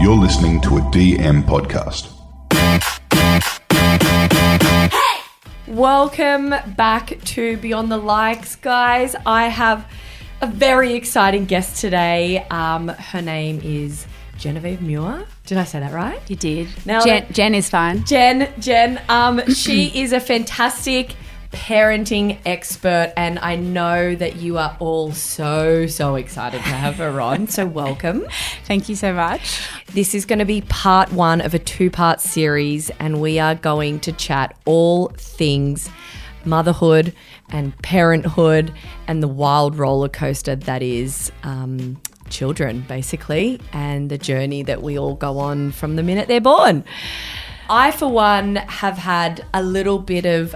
You're listening to a DM podcast. Welcome back to Beyond the Likes, guys. I have a very exciting guest today. Her name is Genevieve Muir. Did I say that right? You did. Now Jen is fine. Jen. She is a fantastic parenting expert, and I know that you are all so excited to have her on. So welcome. Thank you so much. This is going to be part one of a two-part series, and we are going to chat all things motherhood and parenthood and the wild roller coaster that is children, basically, and the journey that we all go on from the minute they're born. I, for one, have had a little bit of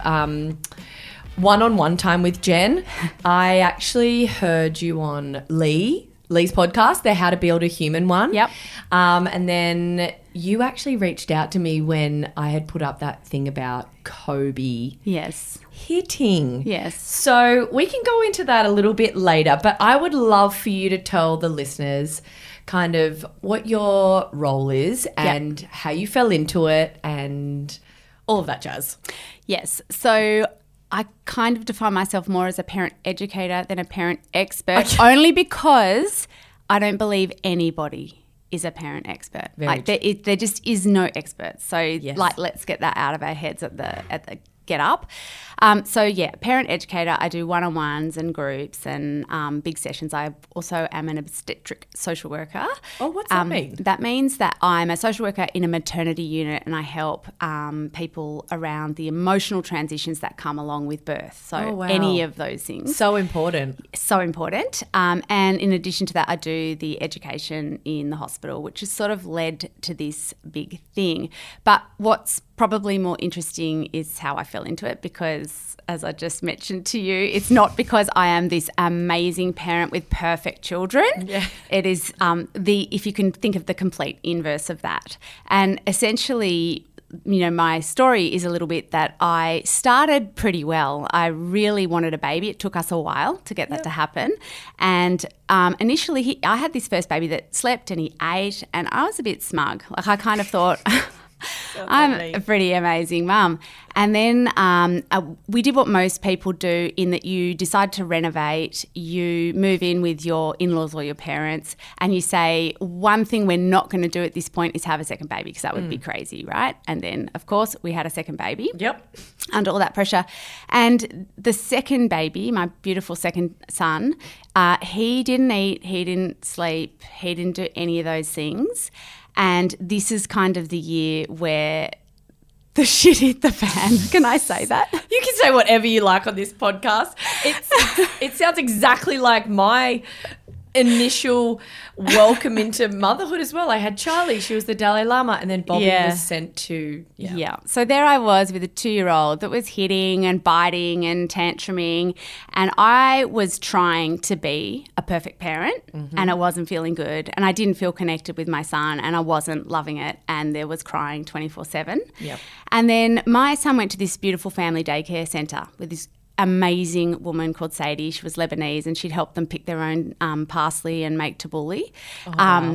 one-on-one time with Jen. I actually heard you on Lee's podcast, the How to Build a Human one. Yep. And then you actually reached out to me when I had put up that thing about Kobe. Yes. Hitting. Yes. So we can go into that a little bit later, but I would love for you to tell the listeners kind of what your role is and how you fell into it and all of that jazz. Yes. So I kind of define myself more as a parent educator than a parent expert, only because I don't believe anybody is a parent expert. There just is no expert. So let's get that out of our heads at the get up. Parent educator, I do one-on-ones and groups and big sessions. I also am an obstetric social worker. Oh, what's that mean? That means that I'm a social worker in a maternity unit, and I help people around the emotional transitions that come along with birth. So any of those things. So important. So important. And in addition to that, I do the education in the hospital, which has sort of led to this big thing. But what's probably more interesting is how I fell into it, because as I just mentioned to you, it's not because I am this amazing parent with perfect children. Yeah. It is if you can think of the complete inverse of that. And essentially, you know, my story is a little bit that I started pretty well. I really wanted a baby. It took us a while to get that to happen. And initially I had this first baby that slept and he ate, and I was a bit smug. Like, I kind of thought... So I'm a pretty amazing mum. And then we did what most people do, in that you decide to renovate, you move in with your in-laws or your parents, and you say, one thing we're not going to do at this point is have a second baby, because that would be crazy, right? And then, of course, we had a second baby. Yep. Under all that pressure. And the second baby, my beautiful second son, he didn't eat, he didn't sleep, he didn't do any of those things. And this is kind of the year where the shit hit the fan. Can I say that? You can say whatever you like on this podcast. It sounds exactly like my initial welcome into motherhood as well. I had Charlie, she was the Dalai Lama, and then Bobby was sent to... Yeah. So there I was with a 2-year-old that was hitting and biting and tantruming, and I was trying to be a perfect parent, and I wasn't feeling good, and I didn't feel connected with my son, and I wasn't loving it, and there was crying 24/7. Yep. And then my son went to this beautiful family daycare centre with this amazing woman called Sadie. She was Lebanese, and she'd help them pick their own parsley and make tabbouleh.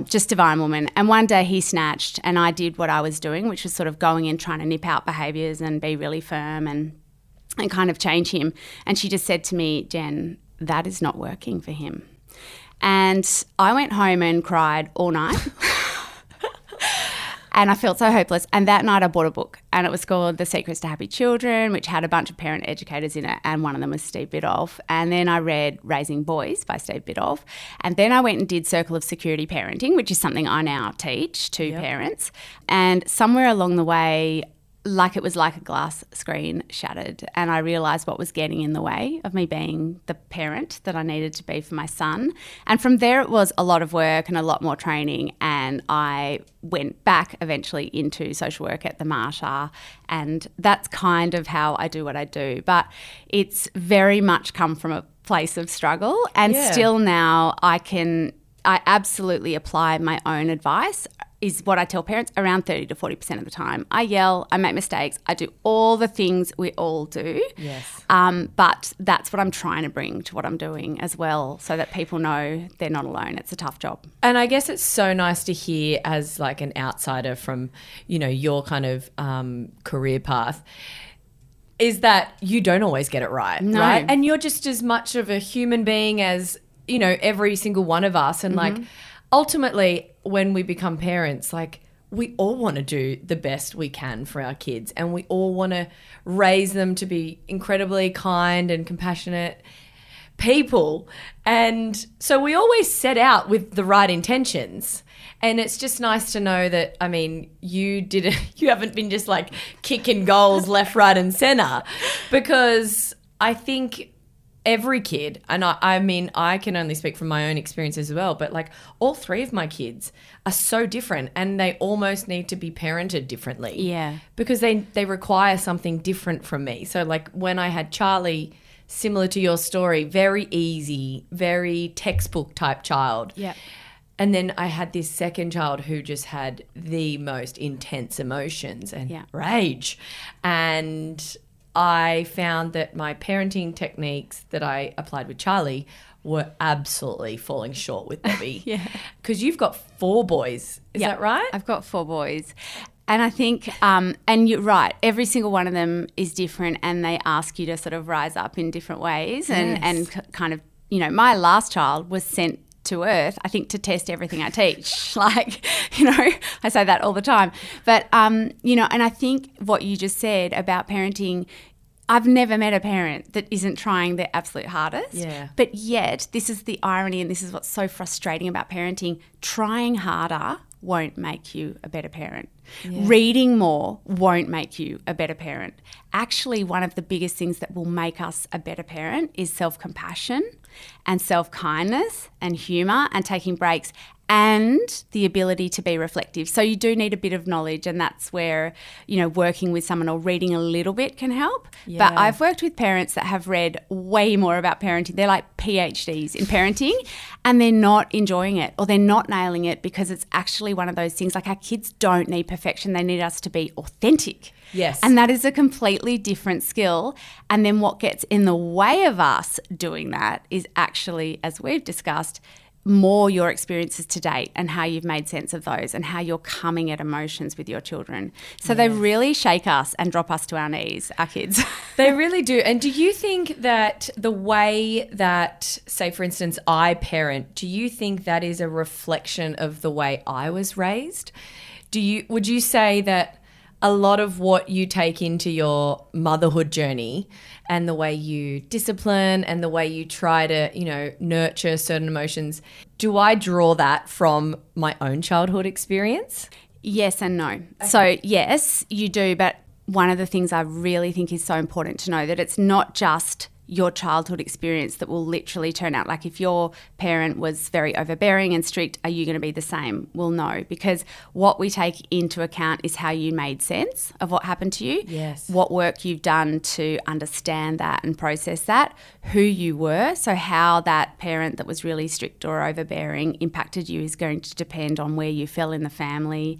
Just divine woman. And one day he snatched, and I did what I was doing, which was sort of going in trying to nip out behaviours and be really firm and kind of change him. And she just said to me, Jen, that is not working for him. And I went home and cried all night. And I felt so hopeless. And that night I bought a book, and it was called The Secrets to Happy Children, which had a bunch of parent educators in it, and one of them was Steve Biddolph. And then I read Raising Boys by Steve Biddolph. And then I went and did Circle of Security Parenting, which is something I now teach to parents. And somewhere along the way, like, it was like a glass screen shattered, and I realised what was getting in the way of me being the parent that I needed to be for my son. And from there it was a lot of work and a lot more training, and I went back eventually into social work at the Mater, and that's kind of how I do what I do. But it's very much come from a place of struggle, and still now I absolutely apply my own advice is what I tell parents around 30 to 40% of the time. I yell, I make mistakes, I do all the things we all do. Yes. But that's what I'm trying to bring to what I'm doing as well, so that people know they're not alone. It's a tough job. And I guess it's so nice to hear as like an outsider from, you know, your kind of career path, is that you don't always get it right, no. right? And you're just as much of a human being as, you know, every single one of us. And mm-hmm. like ultimately when we become parents, like we all want to do the best we can for our kids, and we all want to raise them to be incredibly kind and compassionate people. And so we always set out with the right intentions. And it's just nice to know that, I mean, you haven't been just like kicking goals left, right and centre, because I think every kid, and I mean, I can only speak from my own experience as well, but like all three of my kids are so different, and they almost need to be parented differently. Yeah. Because they require something different from me. So like when I had Charlie, similar to your story, very easy, very textbook type child. Yeah. And then I had this second child who just had the most intense emotions and yeah. rage. And I found that my parenting techniques that I applied with Charlie were absolutely falling short with Bobby. Yeah. Because you've got 4 boys, is that right? I've got 4 boys. And I think, and you're right, every single one of them is different, and they ask you to sort of rise up in different ways. Yes. And kind of, you know, my last child was sent to earth, I think, to test everything I teach. Like, you know, I say that all the time. But, you know, and I think what you just said about parenting, I've never met a parent that isn't trying their absolute hardest. Yeah. But yet, this is the irony, and this is what's so frustrating about parenting. Trying harder won't make you a better parent. Yeah. Reading more won't make you a better parent. Actually, one of the biggest things that will make us a better parent is self-compassion and self-kindness and humour and taking breaks and the ability to be reflective. So you do need a bit of knowledge, and that's where, you know, working with someone or reading a little bit can help. Yeah. But I've worked with parents that have read way more about parenting. They're like PhDs in parenting, and they're not enjoying it, or they're not nailing it, because it's actually one of those things, like, our kids don't need perfection. They need us to be authentic. Yes. And that is a completely different skill. And then what gets in the way of us doing that is actually, as we've discussed, more your experiences to date and how you've made sense of those and how you're coming at emotions with your children. So yes. They really shake us and drop us to our knees, our kids. They really do. And do you think that the way that, say, for instance, I parent, do you think that is a reflection of the way I was raised? Would you say that a lot of what you take into your motherhood journey and the way you discipline and the way you try to, you know, nurture certain emotions, do I draw that from my own childhood experience? Yes and no. Okay. So yes, you do, but one of the things I really think is so important to know that it's not just your childhood experience that will literally turn out. Like, if your parent was very overbearing and strict, are you going to be the same? Well, no, because what we take into account is how you made sense of what happened to you, yes. what work you've done to understand that and process that, who you were. So how that parent that was really strict or overbearing impacted you is going to depend on where you fell in the family,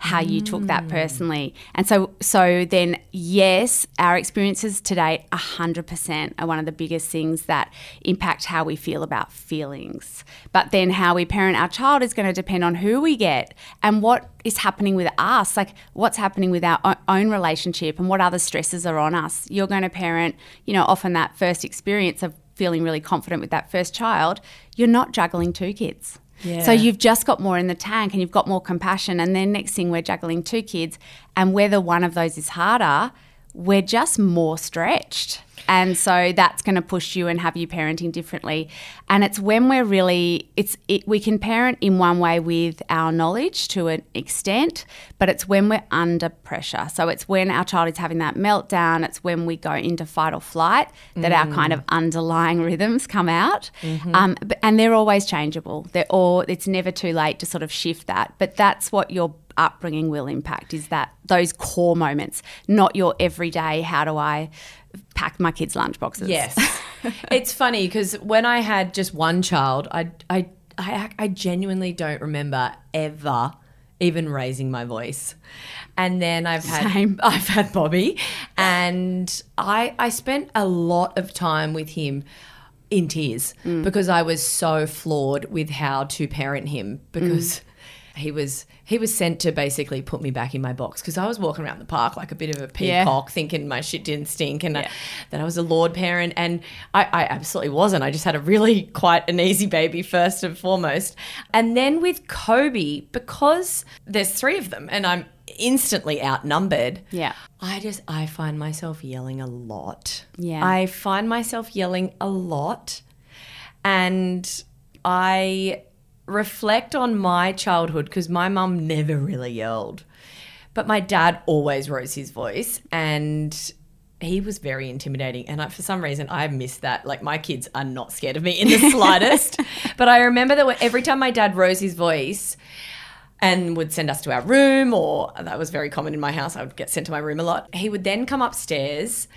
how you took that personally. And so then, yes, our experiences to date 100% are one of the biggest things that impact how we feel about feelings. But then how we parent our child is going to depend on who we get and what is happening with us, like what's happening with our own relationship and what other stresses are on us. You're going to parent, you know, often that first experience of feeling really confident with that first child, you're not juggling 2 kids. Yeah. So you've just got more in the tank and you've got more compassion, and then next thing we're juggling 2 kids, and whether one of those is harder, we're just more stretched. And so that's going to push you and have you parenting differently. And it's when we're really – we can parent in one way with our knowledge to an extent, but it's when we're under pressure. So it's when our child is having that meltdown. It's when we go into fight or flight that our kind of underlying rhythms come out. Mm-hmm. And they're always changeable. It's never too late to sort of shift that. But that's what your upbringing will impact, is that those core moments, not your everyday how do I – pack my kids' lunch boxes. Yes. It's funny because when I had just one child, I genuinely don't remember ever, even raising my voice. And then I've had Bobby, and I spent a lot of time with him in tears because I was so floored with how to parent him, because he was sent to basically put me back in my box, because I was walking around the park like a bit of a peacock, thinking my shit didn't stink, and that I was a lord parent, and I absolutely wasn't. I just had a really quite an easy baby first and foremost. And then with Kobe, because there's three of them and I'm instantly outnumbered, I find myself yelling a lot. Yeah. I find myself yelling a lot, and I reflect on my childhood, because my mum never really yelled, but my dad always rose his voice, and he was very intimidating, and for some reason I miss that. Like, my kids are not scared of me in the slightest, but I remember that every time my dad rose his voice and would send us to our room, or that was very common in my house, I would get sent to my room a lot. He would then come upstairs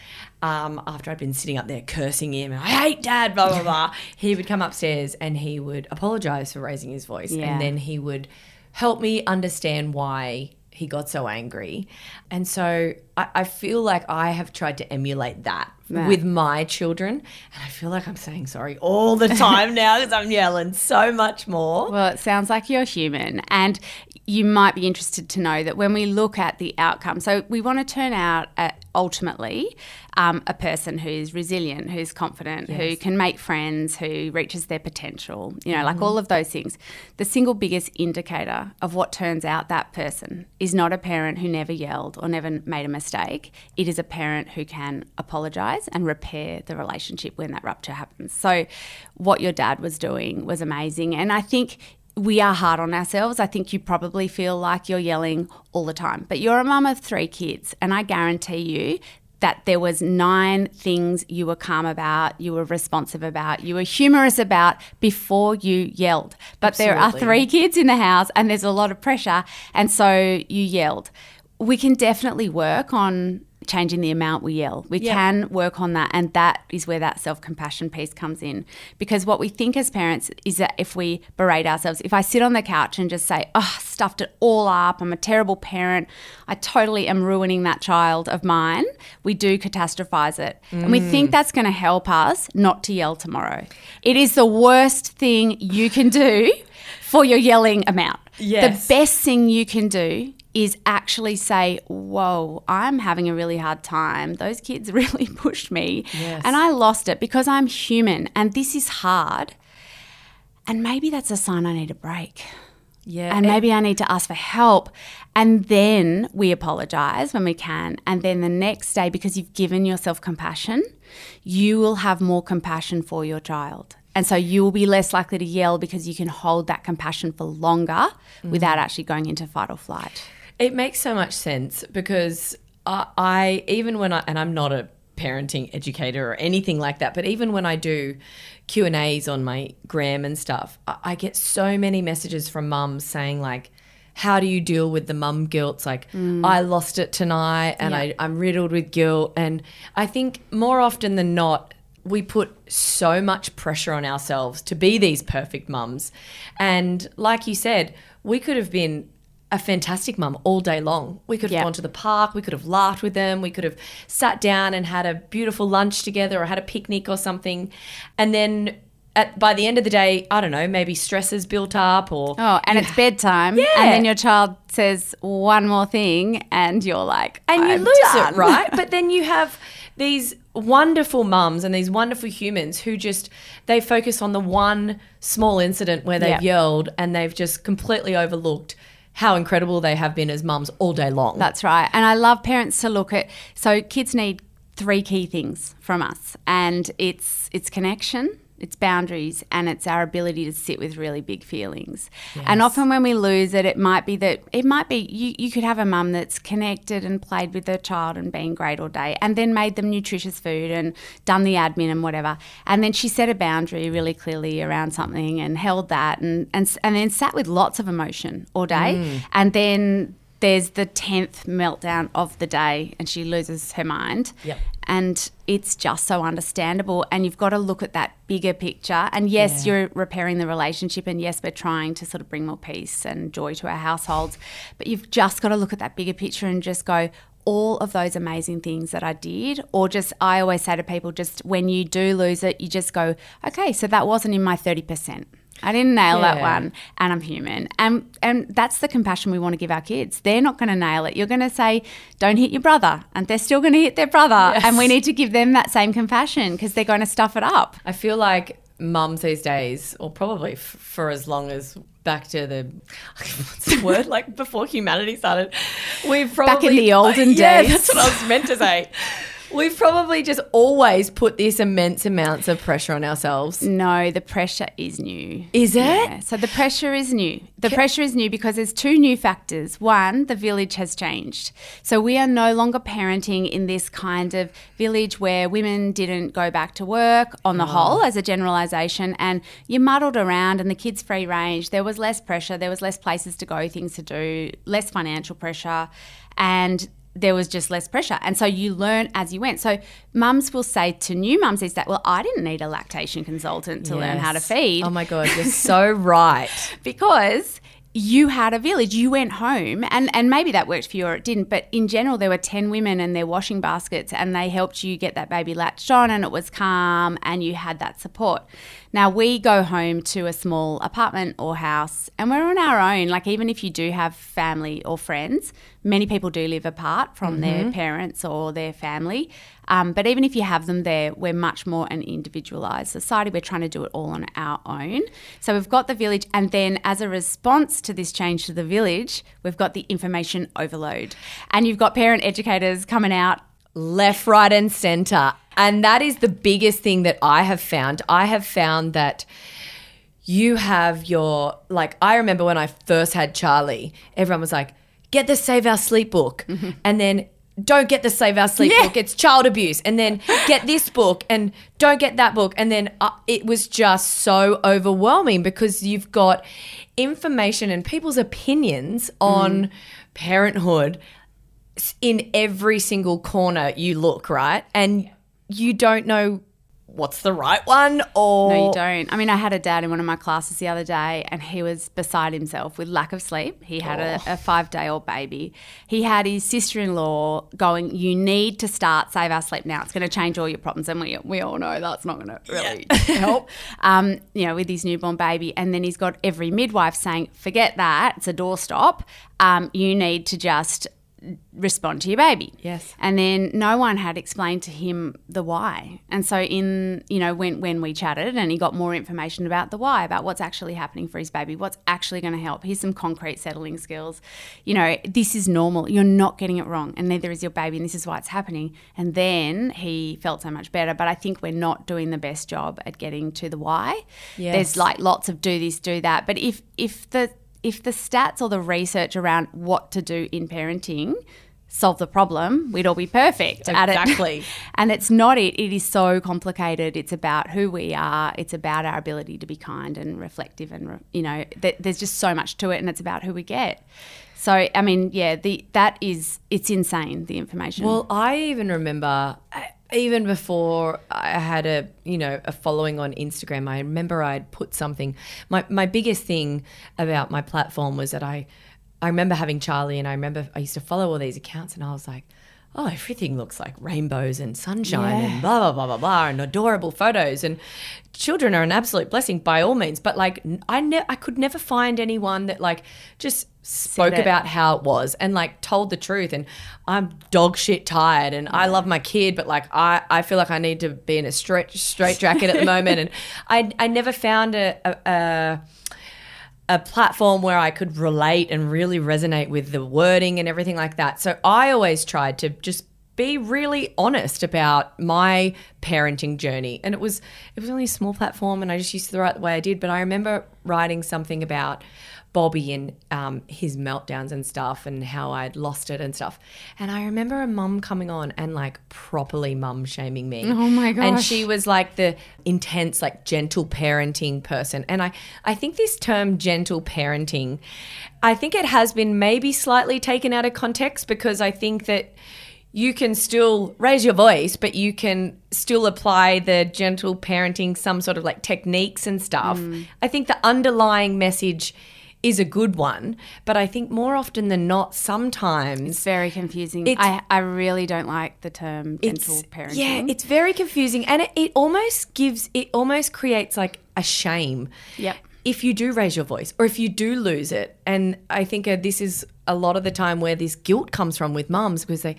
after I'd been sitting up there cursing him, and I hate Dad, blah, blah, blah. He would come upstairs and he would apologise for raising his voice, and then he would help me understand why he got so angry. And so I feel like I have tried to emulate that with my children, and I feel like I'm saying sorry all the time now, because I'm yelling so much more. Well, it sounds like you're human, and you might be interested to know that when we look at the outcome, so we want to turn out ultimately a person who's resilient, who's confident, who can make friends, who reaches their potential, like all of those things. The single biggest indicator of what turns out that person is not a parent who never yelled or never made a mistake. It is a parent who can apologise and repair the relationship when that rupture happens. So what your dad was doing was amazing, and I think we are hard on ourselves. I think you probably feel like you're yelling all the time, but you're a mum of three kids, and I guarantee you that there was 9 things you were calm about, you were responsive about, you were humorous about before you yelled. But Absolutely. There are 3 kids in the house, and there's a lot of pressure, and so you yelled. We can definitely work on changing the amount we yell. We can work on that, and that is where that self-compassion piece comes in, because what we think as parents is that if we berate ourselves, if I sit on the couch and just say, oh, stuffed it all up, I'm a terrible parent, I totally am ruining that child of mine, we do catastrophize it. And we think that's going to help us not to yell tomorrow. It is the worst thing you can do for your yelling amount. Yes. The best thing you can do is actually say, whoa, I'm having a really hard time. Those kids really pushed me, and I lost it, because I'm human and this is hard, and maybe that's a sign I need a break. Yeah, and maybe I need to ask for help. And then we apologise when we can, and then the next day, because you've given yourself compassion, you will have more compassion for your child. And so you will be less likely to yell, because you can hold that compassion for longer without actually going into fight or flight. It makes so much sense, because I even when I – and I'm not a parenting educator or anything like that, but even when I do Q&As on my gram and stuff, I get so many messages from mums saying, like, how do you deal with the mum guilt? It's like, I lost it tonight, and I'm riddled with guilt. And I think more often than not, we put so much pressure on ourselves to be these perfect mums. And like you said, we could have been a fantastic mum all day long. We could have gone to the park, we could have laughed with them, we could have sat down and had a beautiful lunch together, or had a picnic or something. And then by the end of the day, I don't know, maybe stress is built up, or and it's bedtime, and then your child says one more thing, and you're like, and you lose done. It, right? But then you have these wonderful mums and these wonderful humans who just, they focus on the one small incident where they've yelled, and they've just completely overlooked how incredible they have been as mums all day long. That's right. And I love parents to look at, so kids need 3 key things from us, and it's connection, it's boundaries, and it's our ability to sit with really big feelings. Yes. And often when we lose it, it might be you could have a mum that's connected and played with their child and been great all day, and then made them nutritious food and done the admin and whatever, and then she set a boundary really clearly around something and held that, and then sat with lots of emotion all day, and then there's the 10th meltdown of the day and she loses her mind. Yep. And it's just so understandable, and you've got to look at that bigger picture. And yes, you're repairing the relationship, and yes, we're trying to sort of bring more peace and joy to our households, but you've just got to look at that bigger picture and just go, all of those amazing things that I did, or just, I always say to people, just when you do lose it, you just go, okay, so that wasn't in my 30%. I didn't nail that one, and I'm human. And that's the compassion we want to give our kids. They're not going to nail it. You're going to say, don't hit your brother, and they're still going to hit their brother. Yes. And we need to give them that same compassion, because they're going to stuff it up. I feel like mums these days, or probably for as long as back to the, what's the word, like before humanity started, we've probably, back in the olden days. Yeah, that's what I was meant to say. We've probably just always put this immense amounts of pressure on ourselves. No, the pressure is new. Is it? Yeah. So the pressure is new. The pressure is new because there's two new factors. One, the village has changed. So we are no longer parenting in this kind of village where women didn't go back to work on the whole, as a generalisation, and you muddled around and the kids free range. There was less pressure. There was less places to go, things to do, less financial pressure, and there was just less pressure. And so you learn as you went. So mums will say to new mums is that, well, I didn't need a lactation consultant to learn how to feed. Oh, my God, you're so right. Because you had a village. You went home, and maybe that worked for you or it didn't, but in general there were 10 women and their washing baskets, and they helped you get that baby latched on, and it was calm, and you had that support. Now we go home to a small apartment or house, and we're on our own. Like, even if you do have family or friends, many people do live apart from their parents or their family. But even if you have them there, we're much more an individualised society. We're trying to do it all on our own. So we've got the village, and then as a response to this change to the village, we've got the information overload. And you've got parent educators coming out left, right and centre. And that is the biggest thing that I have found. I have found that you have your, like, I remember when I first had Charlie, everyone was like, get the Save Our Sleep book. Mm-hmm. And then don't get the Save Our Sleep book, it's child abuse. And then get this book and don't get that book. And then it was just so overwhelming, because you've got information and people's opinions on parenthood in every single corner you look, right? And you don't know what's the right one, or... No, you don't. I mean, I had a dad in one of my classes the other day, and he was beside himself with lack of sleep. He had a 5-day-old baby. He had his sister-in-law going, you need to start Save Our Sleep now. It's going to change all your problems. And we all know that's not going to really help, you know, with his newborn baby. And then he's got every midwife saying, forget that, it's a doorstop. You need to just respond to your baby. Yes. And then no one had explained to him the why. And so in, you know, when we chatted and he got more information about the why, about what's actually happening for his baby, what's actually going to help, here's some concrete settling skills. You know, this is normal. You're not getting it wrong, and neither is your baby, and this is why it's happening. And then he felt so much better. But I think we're not doing the best job at getting to the why. Yes. There's like lots of do this, do that. But if the stats or the research around what to do in parenting solve the problem, we'd all be perfect at it. Exactly. And it's not it. It is so complicated. It's about who we are. It's about our ability to be kind and reflective, and, you know, there's just so much to it, and it's about who we get. So, I mean, yeah, it's insane, the information. Well, I even remember, even before I had a following on Instagram, I remember I'd put something. My biggest thing about my platform was that I remember having Charlie, and I remember I used to follow all these accounts, and I was like, oh, everything looks like rainbows and sunshine and blah, blah, blah, blah, blah, and adorable photos. And children are an absolute blessing by all means. But, like, I could never find anyone that, like, just spoke about how it was and, like, told the truth. And I'm dog shit tired, and I love my kid, but, like, I feel like I need to be in a straight jacket at the moment. And I never found a platform where I could relate and really resonate with the wording and everything like that. So I always tried to just be really honest about my parenting journey. And it was only a small platform, and I just used to write the way I did. But I remember writing something about Bobby and his meltdowns and stuff, and how I'd lost it and stuff. And I remember a mum coming on and, like, properly mum shaming me. Oh my gosh. And she was like the intense, like, gentle parenting person. And I think this term gentle parenting, I think it has been maybe slightly taken out of context, because I think that you can still raise your voice, but you can still apply the gentle parenting, some sort of like techniques and stuff. Mm. I think the underlying message is a good one, but I think more often than not, sometimes it's very confusing. I really don't like the term gentle parenting. Yeah, it's very confusing, and it almost creates like a shame. Yep. If you do raise your voice or if you do lose it, and I think this is a lot of the time where this guilt comes from with mums, because they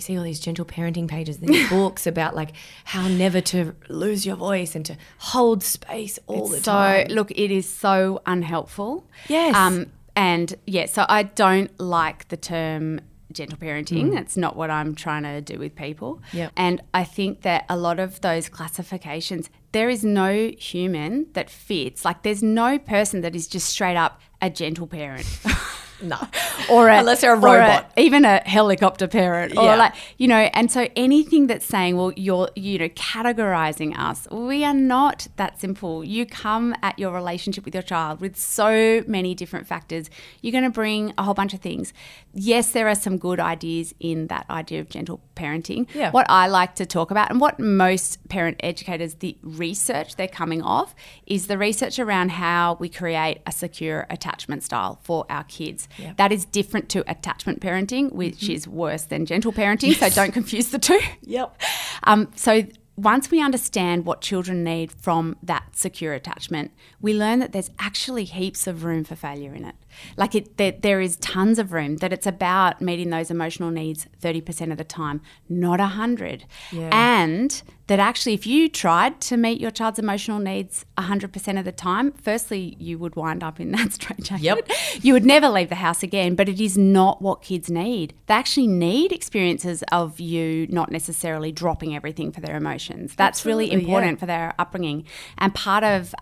see all these gentle parenting pages and these books about like how never to lose your voice and to hold space all the time. Look, it is so unhelpful. Yes. So I don't like the term gentle parenting. That's not what I'm trying to do with people. Yep. And I think that a lot of those classifications, there is no human that fits. Like there's no person that is just straight up a gentle parent. No. Unless they're a robot. Even a helicopter parent. Yeah. Or like, you know, and so anything that's saying, well, you're, you know, categorizing us, we are not that simple. You come at your relationship with your child with so many different factors. You're going to bring a whole bunch of things. Yes, there are some good ideas in that idea of gentle parenting. Yeah. What I like to talk about and what most parent educators, the research they're coming off is the research around how we create a secure attachment style for our kids. Yep. That is different to attachment parenting, which is worse than gentle parenting, yes. So don't confuse the two. Yep. So once we understand what children need from that secure attachment, we learn that there's actually heaps of room for failure in it. Like there is tons of room, that it's about meeting those emotional needs 30% of the time, not 100. Yeah. And that actually if you tried to meet your child's emotional needs 100% of the time, firstly, you would wind up in that straitjacket. Yep. You would never leave the house again, but it is not what kids need. They actually need experiences of you not necessarily dropping everything for their emotions. That's absolutely, really important for their upbringing. And part of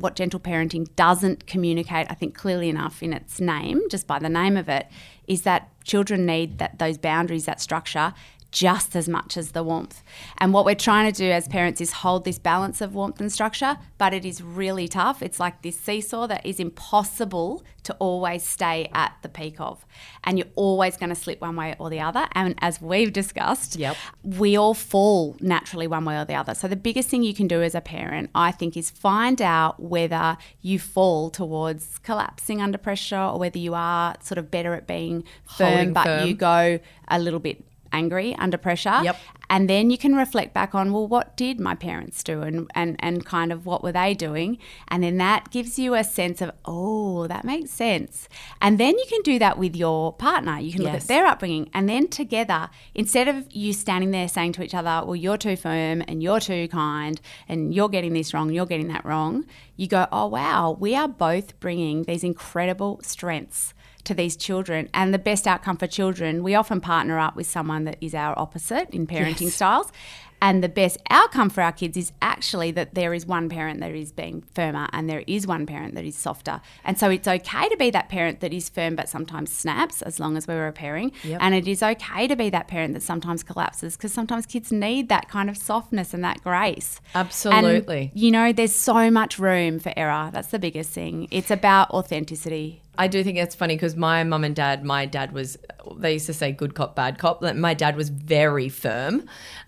what gentle parenting doesn't communicate, I think, clearly enough in its name, just by the name of it, is that children need those boundaries, that structure, just as much as the warmth. And what we're trying to do as parents is hold this balance of warmth and structure, but it is really tough. It's like this seesaw that is impossible to always stay at the peak of. And you're always going to slip one way or the other. And as we've discussed, we all fall naturally one way or the other. So the biggest thing you can do as a parent, I think, is find out whether you fall towards collapsing under pressure or whether you are sort of better at being firm. You go a little bit angry under pressure. Yep. And then you can reflect back on, well, what did my parents do and kind of what were they doing? And then that gives you a sense of, oh, that makes sense. And then you can do that with your partner. You can look at their upbringing. And then together, instead of you standing there saying to each other, well, you're too firm and you're too kind and you're getting this wrong, you're getting that wrong, you go, oh, wow, we are both bringing these incredible strengths to these children, and the best outcome for children, we often partner up with someone that is our opposite in parenting styles, and the best outcome for our kids is actually that there is one parent that is being firmer and there is one parent that is softer. And so it's okay to be that parent that is firm but sometimes snaps, as long as we're repairing, and it is okay to be that parent that sometimes collapses, because sometimes kids need that kind of softness and that grace. Absolutely. And, you know, there's so much room for error. That's the biggest thing. It's about authenticity. I do think that's funny, because my mum and dad, they used to say good cop, bad cop. My dad was very firm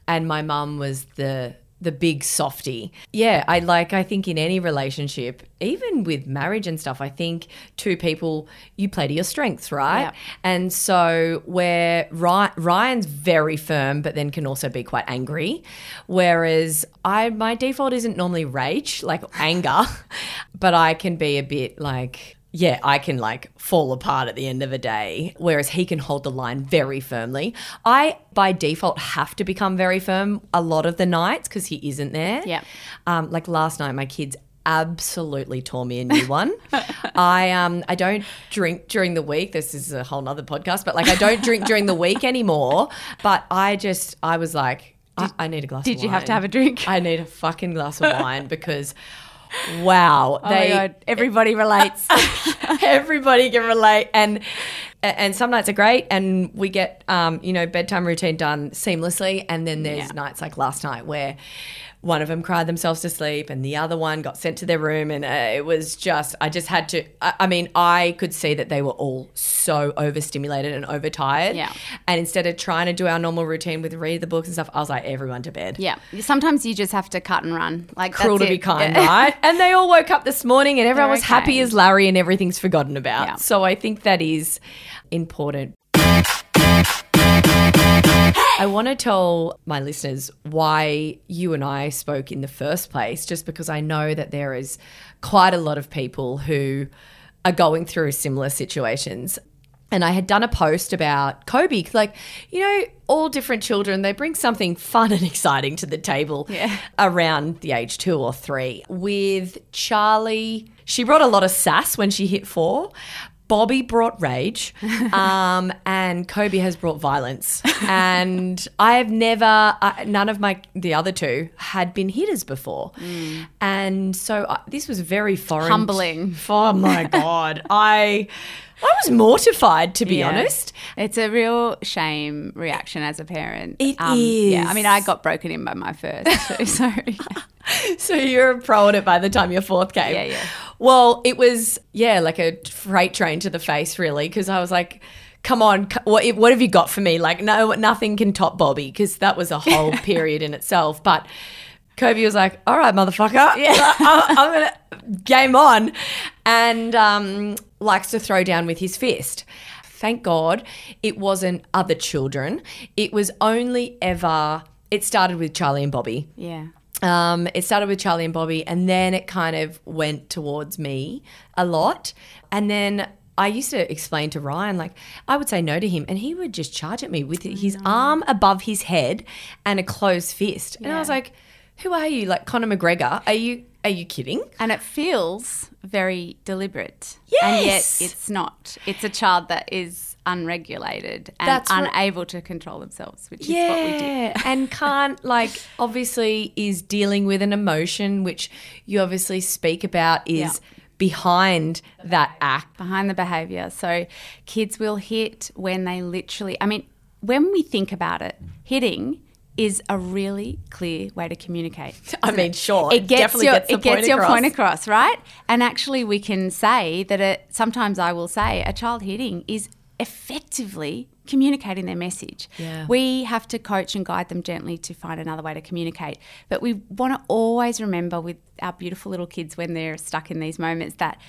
and my mum was the big softie. Yeah, I think in any relationship, even with marriage and stuff, I think two people, you play to your strengths, right? Yep. And so where Ryan's very firm but then can also be quite angry, whereas my default isn't normally rage, like anger, but I can be a bit like... Yeah, I can like fall apart at the end of a day, whereas he can hold the line very firmly. I, by default, have to become very firm a lot of the nights because he isn't there. Yeah. Like last night, my kids absolutely tore me a new one. I don't drink during the week. This is a whole nother podcast, but like I don't drink during the week anymore. But I was like, I need a glass of wine. Did you have to have a drink? I need a fucking glass of wine because... Wow. My God. Everybody relates. Everybody can relate. And some nights are great and we get, bedtime routine done seamlessly. And then there's nights like last night where one of them cried themselves to sleep and the other one got sent to their room, and it was just, I just had to, I mean, I could see that they were all so overstimulated and overtired. Yeah. And instead of trying to do our normal routine with read the books and stuff, I was like, everyone to bed. Yeah. Sometimes you just have to cut and run. Like, cruel to be kind, right? And they all woke up this morning and everyone was happy as Larry and everything's forgotten about. Yeah. So I think that is important. I want to tell my listeners why you and I spoke in the first place, just because I know that there is quite a lot of people who are going through similar situations. And I had done a post about Kobe, like, you know, all different children, they bring something fun and exciting to the table around the age 2 or 3. With Charlie, she brought a lot of sass when she hit 4. Bobby brought rage, and Kobe has brought violence. And I have never, none of the other two had been hitters before. Mm. And so this was very foreign. Humbling. Oh my God. I was mortified, to be honest. It's a real shame reaction as a parent. It is. Yeah, I mean, I got broken in by my first, so yeah. So you're a pro at it by the time your fourth came. Yeah, yeah. Well, it was, like a freight train to the face, really, because I was like, come on, what have you got for me? Like, no, nothing can top Bobby, because that was a whole period in itself. But Kobe was like, all right, motherfucker, I'm going to game on, and likes to throw down with his fist. Thank God it wasn't other children. It was only ever – it started with Charlie and Bobby. Yeah. It started with Charlie and Bobby, and then it kind of went towards me a lot. And then I used to explain to Ryan, like, I would say no to him and he would just charge at me with his arm above his head and a closed fist. Yeah. And I was like, who are you? Like Conor McGregor? Are you kidding? And it feels very deliberate. Yes. And yet it's not. It's a child that is unregulated and unable to control themselves, which is what we do. And can't, like, obviously is dealing with an emotion, which you obviously speak about is behind that act. Behind the behaviour. So kids will hit when they literally, I mean, when we think about it, hitting is a really clear way to communicate. I mean, sure, it gets your point across, right? And actually we can say that sometimes I will say a child hitting is effectively communicating their message. Yeah. We have to coach and guide them gently to find another way to communicate. But we want to always remember with our beautiful little kids when they're stuck in these moments that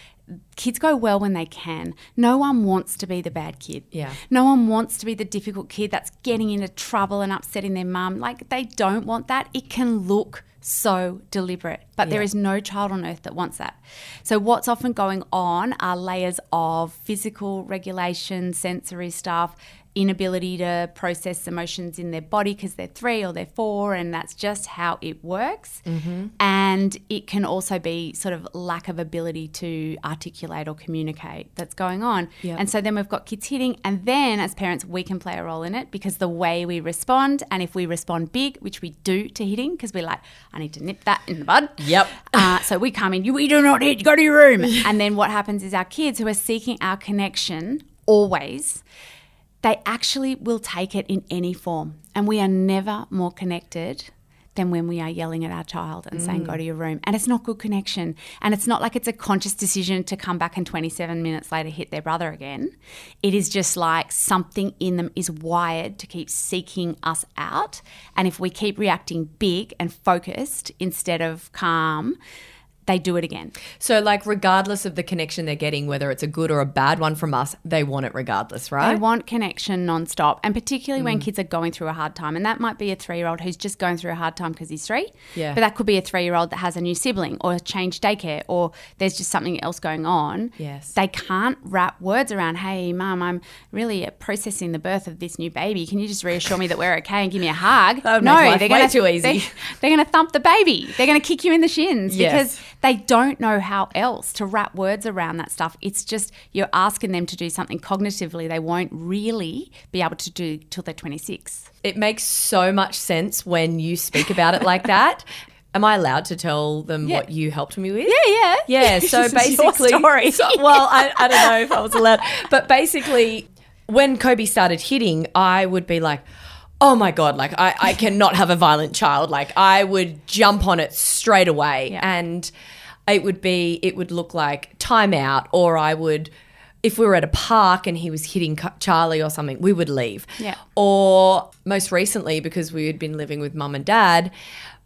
kids go well when they can. No one wants to be the bad kid. Yeah. No one wants to be the difficult kid that's getting into trouble and upsetting their mum. Like, they don't want that. It can look so deliberate, but there is no child on earth that wants that. So what's often going on are layers of physical regulation, sensory stuff, inability to process emotions in their body because they're 3 or they're 4 and that's just how it works. Mm-hmm. And it can also be sort of lack of ability to articulate or communicate that's going on. Yep. And so then we've got kids hitting, and then as parents we can play a role in it because the way we respond, and if we respond big, which we do to hitting because we're like, I need to nip that in the bud. Yep. So we come in, you do not hit, you go to your room. And then what happens is our kids who are seeking our connection always – they actually will take it in any form, and we are never more connected than when we are yelling at our child and saying, go to your room. And it's not good connection, and it's not like it's a conscious decision to come back and 27 minutes later hit their brother again. It is just like something in them is wired to keep seeking us out, and if we keep reacting big and focused instead of calm, they do it again. So, like, regardless of the connection they're getting, whether it's a good or a bad one from us, they want it regardless, right? They want connection nonstop, and particularly when kids are going through a hard time. And that might be a 3-year-old who's just going through a hard time because he's 3. Yeah. But that could be a 3-year-old that has a new sibling or changed daycare or there's just something else going on. Yes. They can't wrap words around, hey, Mum, I'm really processing the birth of this new baby. Can you just reassure me that we're okay and give me a hug? That would make life way too easy. They're going to thump the baby. They're going to kick you in the shins because they don't know how else to wrap words around that stuff. It's just you're asking them to do something cognitively they won't really be able to do till they're 26. It makes so much sense when you speak about it like that. Am I allowed to tell them what you helped me with? Yeah. So basically, I don't know if I was allowed, but basically when Kobe started hitting, I would be like, oh my God, like I cannot have a violent child. Like I would jump on it straight away, and it would look like timeout, or I would, if we were at a park and he was hitting Charlie or something, we would leave. Yeah. Or most recently, because we had been living with mum and dad,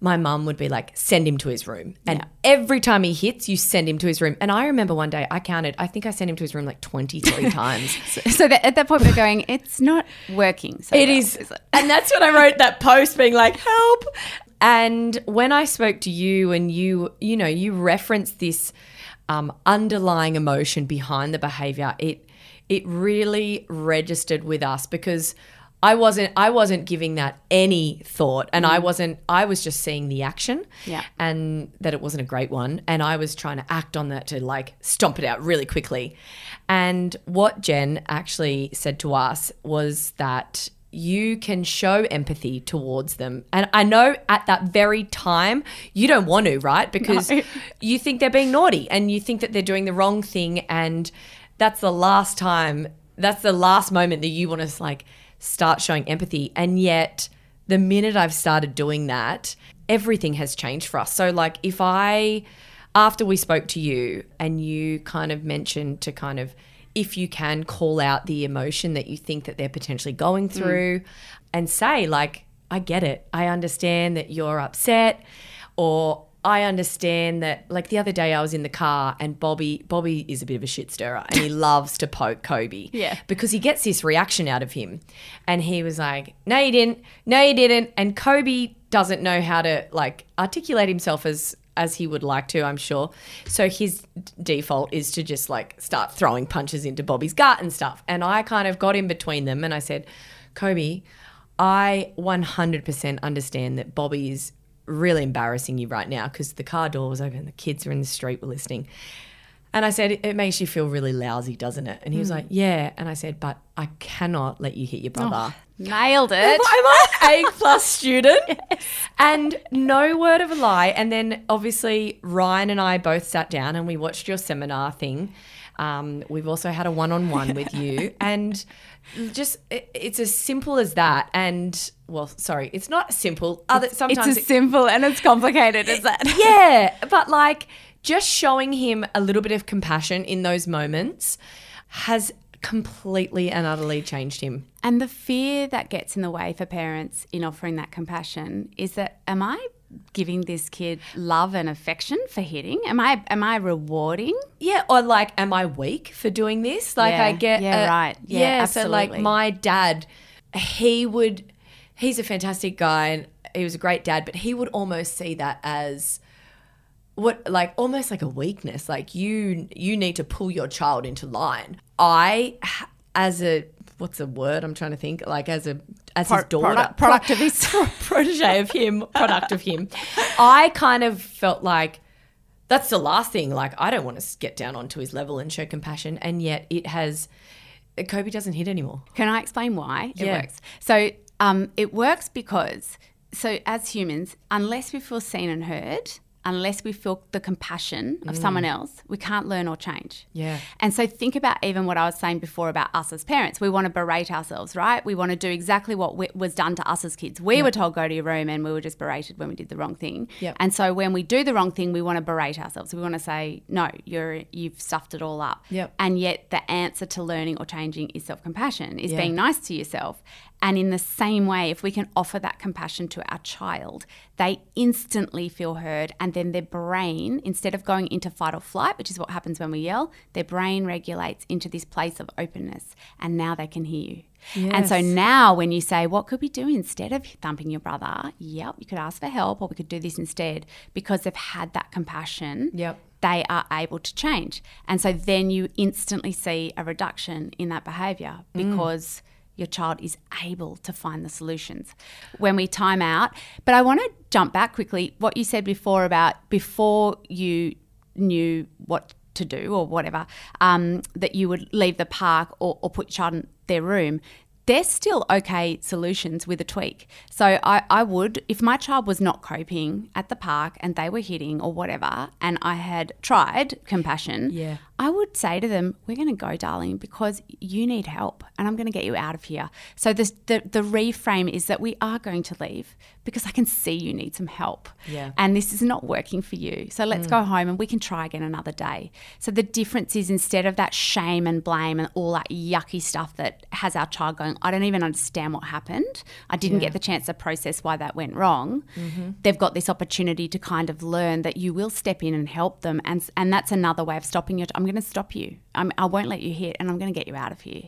my mum would be like, send him to his room. And every time he hits, you send him to his room. And I remember one day I counted, I think I sent him to his room like 23 times. So that, at that point we're going, it's not working. So it is. And that's when I wrote that post being like, help. And when I spoke to you and you know, you referenced this underlying emotion behind the behaviour, it really registered with us because I wasn't giving that any thought, and I was just seeing the action, and that it wasn't a great one, and I was trying to act on that to like stomp it out really quickly. And what Jen actually said to us was that you can show empathy towards them. And I know at that very time you don't want to, right? Because you think they're being naughty and you think that they're doing the wrong thing, and that's the last moment that you want to like start showing empathy. And yet the minute I've started doing that, everything has changed for us. So like if after we spoke to you and you kind of mentioned to kind of, if you can call out the emotion that you think that they're potentially going through and say like, I get it. I understand that you're upset, or I understand that, like the other day I was in the car and Bobby is a bit of a shit stirrer and he loves to poke Kobe because he gets this reaction out of him, and he was like, no you didn't, and Kobe doesn't know how to like articulate himself as he would like to, I'm sure. So his default is to just like start throwing punches into Bobby's gut and stuff. And I kind of got in between them and I said, Kobe, I 100% understand that Bobby is really embarrassing you right now because the car door was open, the kids are in the street, were listening. And I said, it makes you feel really lousy, doesn't it? And he was like, yeah. And I said, but I cannot let you hit your brother. Oh, nailed it. Am I an A+ student? Yes. And no word of a lie. And then obviously Ryan and I both sat down and we watched your seminar thing. We've also had a one-on-one with you, and just it's as simple as that. And well, sorry, it's not simple. Sometimes it's simple and it's complicated as that. Yeah, but like just showing him a little bit of compassion in those moments has completely and utterly changed him. And the fear that gets in the way for parents in offering that compassion is that, am I giving this kid love and affection for hitting? Am I rewarding? Yeah, or like, am I weak for doing this? Like I get right. Yeah, absolutely. So like my dad, he's a fantastic guy and he was a great dad, but he would almost see that as almost like a weakness, like you need to pull your child into line. As his daughter. Product of his protege of him, product of him. I kind of felt like that's the last thing. Like I don't want to get down onto his level and show compassion. And yet Kobe doesn't hit anymore. Can I explain why it works? So it works because, so as humans, unless we feel seen and heard, unless we feel the compassion of someone else, we can't learn or change. Yeah. And so think about even what I was saying before about us as parents. We want to berate ourselves, right? We want to do exactly what was done to us as kids. We were told, go to your room, and we were just berated when we did the wrong thing. Yep. And so when we do the wrong thing, we want to berate ourselves. We want to say, no, you've stuffed it all up. Yep. And yet the answer to learning or changing is self-compassion, is being nice to yourself. And in the same way, if we can offer that compassion to our child, they instantly feel heard, and then their brain, instead of going into fight or flight, which is what happens when we yell, their brain regulates into this place of openness, and now they can hear you. Yes. And so now when you say, what could we do instead of thumping your brother? Yep, you could ask for help, or we could do this instead, because they've had that compassion. Yep. They are able to change. And so then you instantly see a reduction in that behaviour because your child is able to find the solutions when we time out. But I want to jump back quickly. What you said before about before you knew what to do or whatever, that you would leave the park or put your child in their room, they're still okay solutions with a tweak. So I would, if my child was not coping at the park and they were hitting or whatever, and I had tried compassion, I would say to them, we're going to go, darling, because you need help and I'm going to get you out of here. So this, the reframe is that we are going to leave because I can see you need some help. Yeah. And this is not working for you. So let's go home and we can try again another day. So the difference is, instead of that shame and blame and all that yucky stuff that has our child going, I don't even understand what happened, I didn't get the chance to process why that went wrong, they've got this opportunity to kind of learn that you will step in and help them. And that's another way of stopping your, I'm going to stop you. I won't let you hit, and I'm going to get you out of here.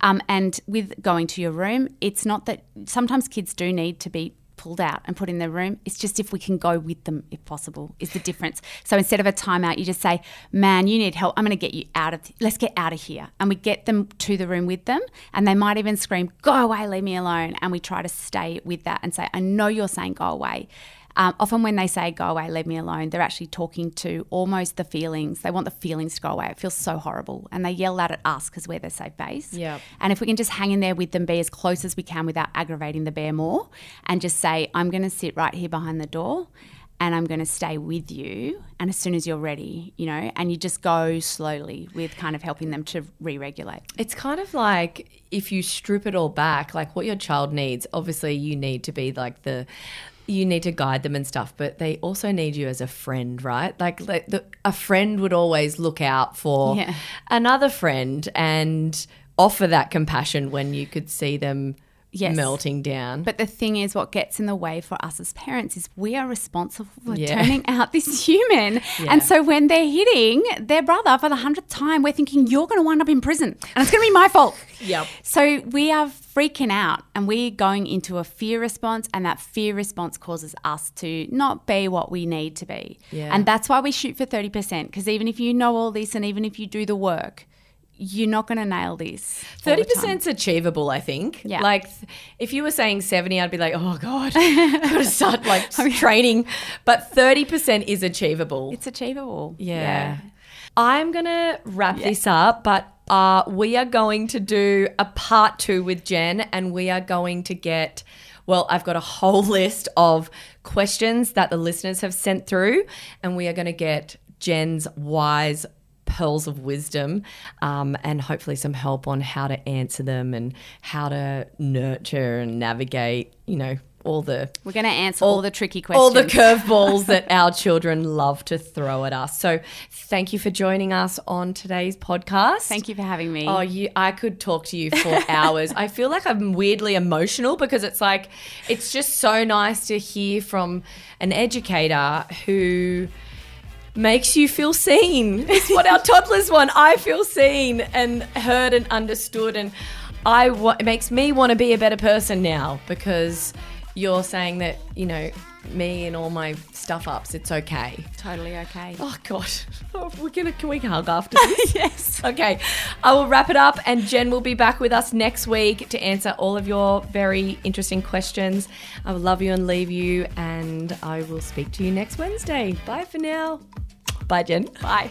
And with going to your room, it's not that, sometimes kids do need to be pulled out and put in their room. It's just if we can go with them, if possible, is the difference. So instead of a timeout, you just say, man, you need help. I'm going to get you out of, let's get out of here. And we get them to the room with them, and they might even scream, go away, leave me alone. And we try to stay with that and say, I know you're saying go away. Often when they say, go away, leave me alone, they're actually talking to almost the feelings. They want the feelings to go away. It feels so horrible. And they yell that at us because we're their safe base. Yep. And if we can just hang in there with them, be as close as we can without aggravating the bear more, and just say, I'm going to sit right here behind the door and I'm going to stay with you. And as soon as you're ready, you know, and you just go slowly with kind of helping them to re-regulate. It's kind of like, if you strip it all back, like what your child needs, obviously you need to be like the... you need to guide them and stuff, but they also need you as a friend, right? Like a friend would always look out for another friend and offer that compassion when you could see them melting down. But the thing is, what gets in the way for us as parents is we are responsible for turning out this human. Yeah. And so when they're hitting their brother for the 100th time, we're thinking, you're going to wind up in prison and it's going to be my fault. Yep. So we are freaking out and we're going into a fear response, and that fear response causes us to not be what we need to be. Yeah. And that's why we shoot for 30%, because even if you know all this and even if you do the work, you're not going to nail this. 30% is achievable, I think. Yeah. Like if you were saying 70, I'd be like, oh God, I've got to start like training. But 30% is achievable. It's achievable. Yeah. I'm going to wrap this up, but we are going to do a part 2 with Jen, and we are going to get – well, I've got a whole list of questions that the listeners have sent through, and we are going to get Jen's wise pearls of wisdom, and hopefully some help on how to answer them and how to nurture and navigate, you know, all the... We're going to answer all the tricky questions. All the curveballs that our children love to throw at us. So thank you for joining us on today's podcast. Thank you for having me. Oh, I could talk to you for hours. I feel like I'm weirdly emotional because it's like, it's just so nice to hear from an educator who... makes you feel seen. It's what our toddlers want. I feel seen and heard and understood, and it makes me want to be a better person now, because you're saying that, you know, me and all my stuff-ups, it's okay. Totally okay. Oh, God. Can we hug after this? Yes. Okay. I will wrap it up, and Jen will be back with us next week to answer all of your very interesting questions. I will love you and leave you, and I will speak to you next Wednesday. Bye for now. Bye, Jen. Bye.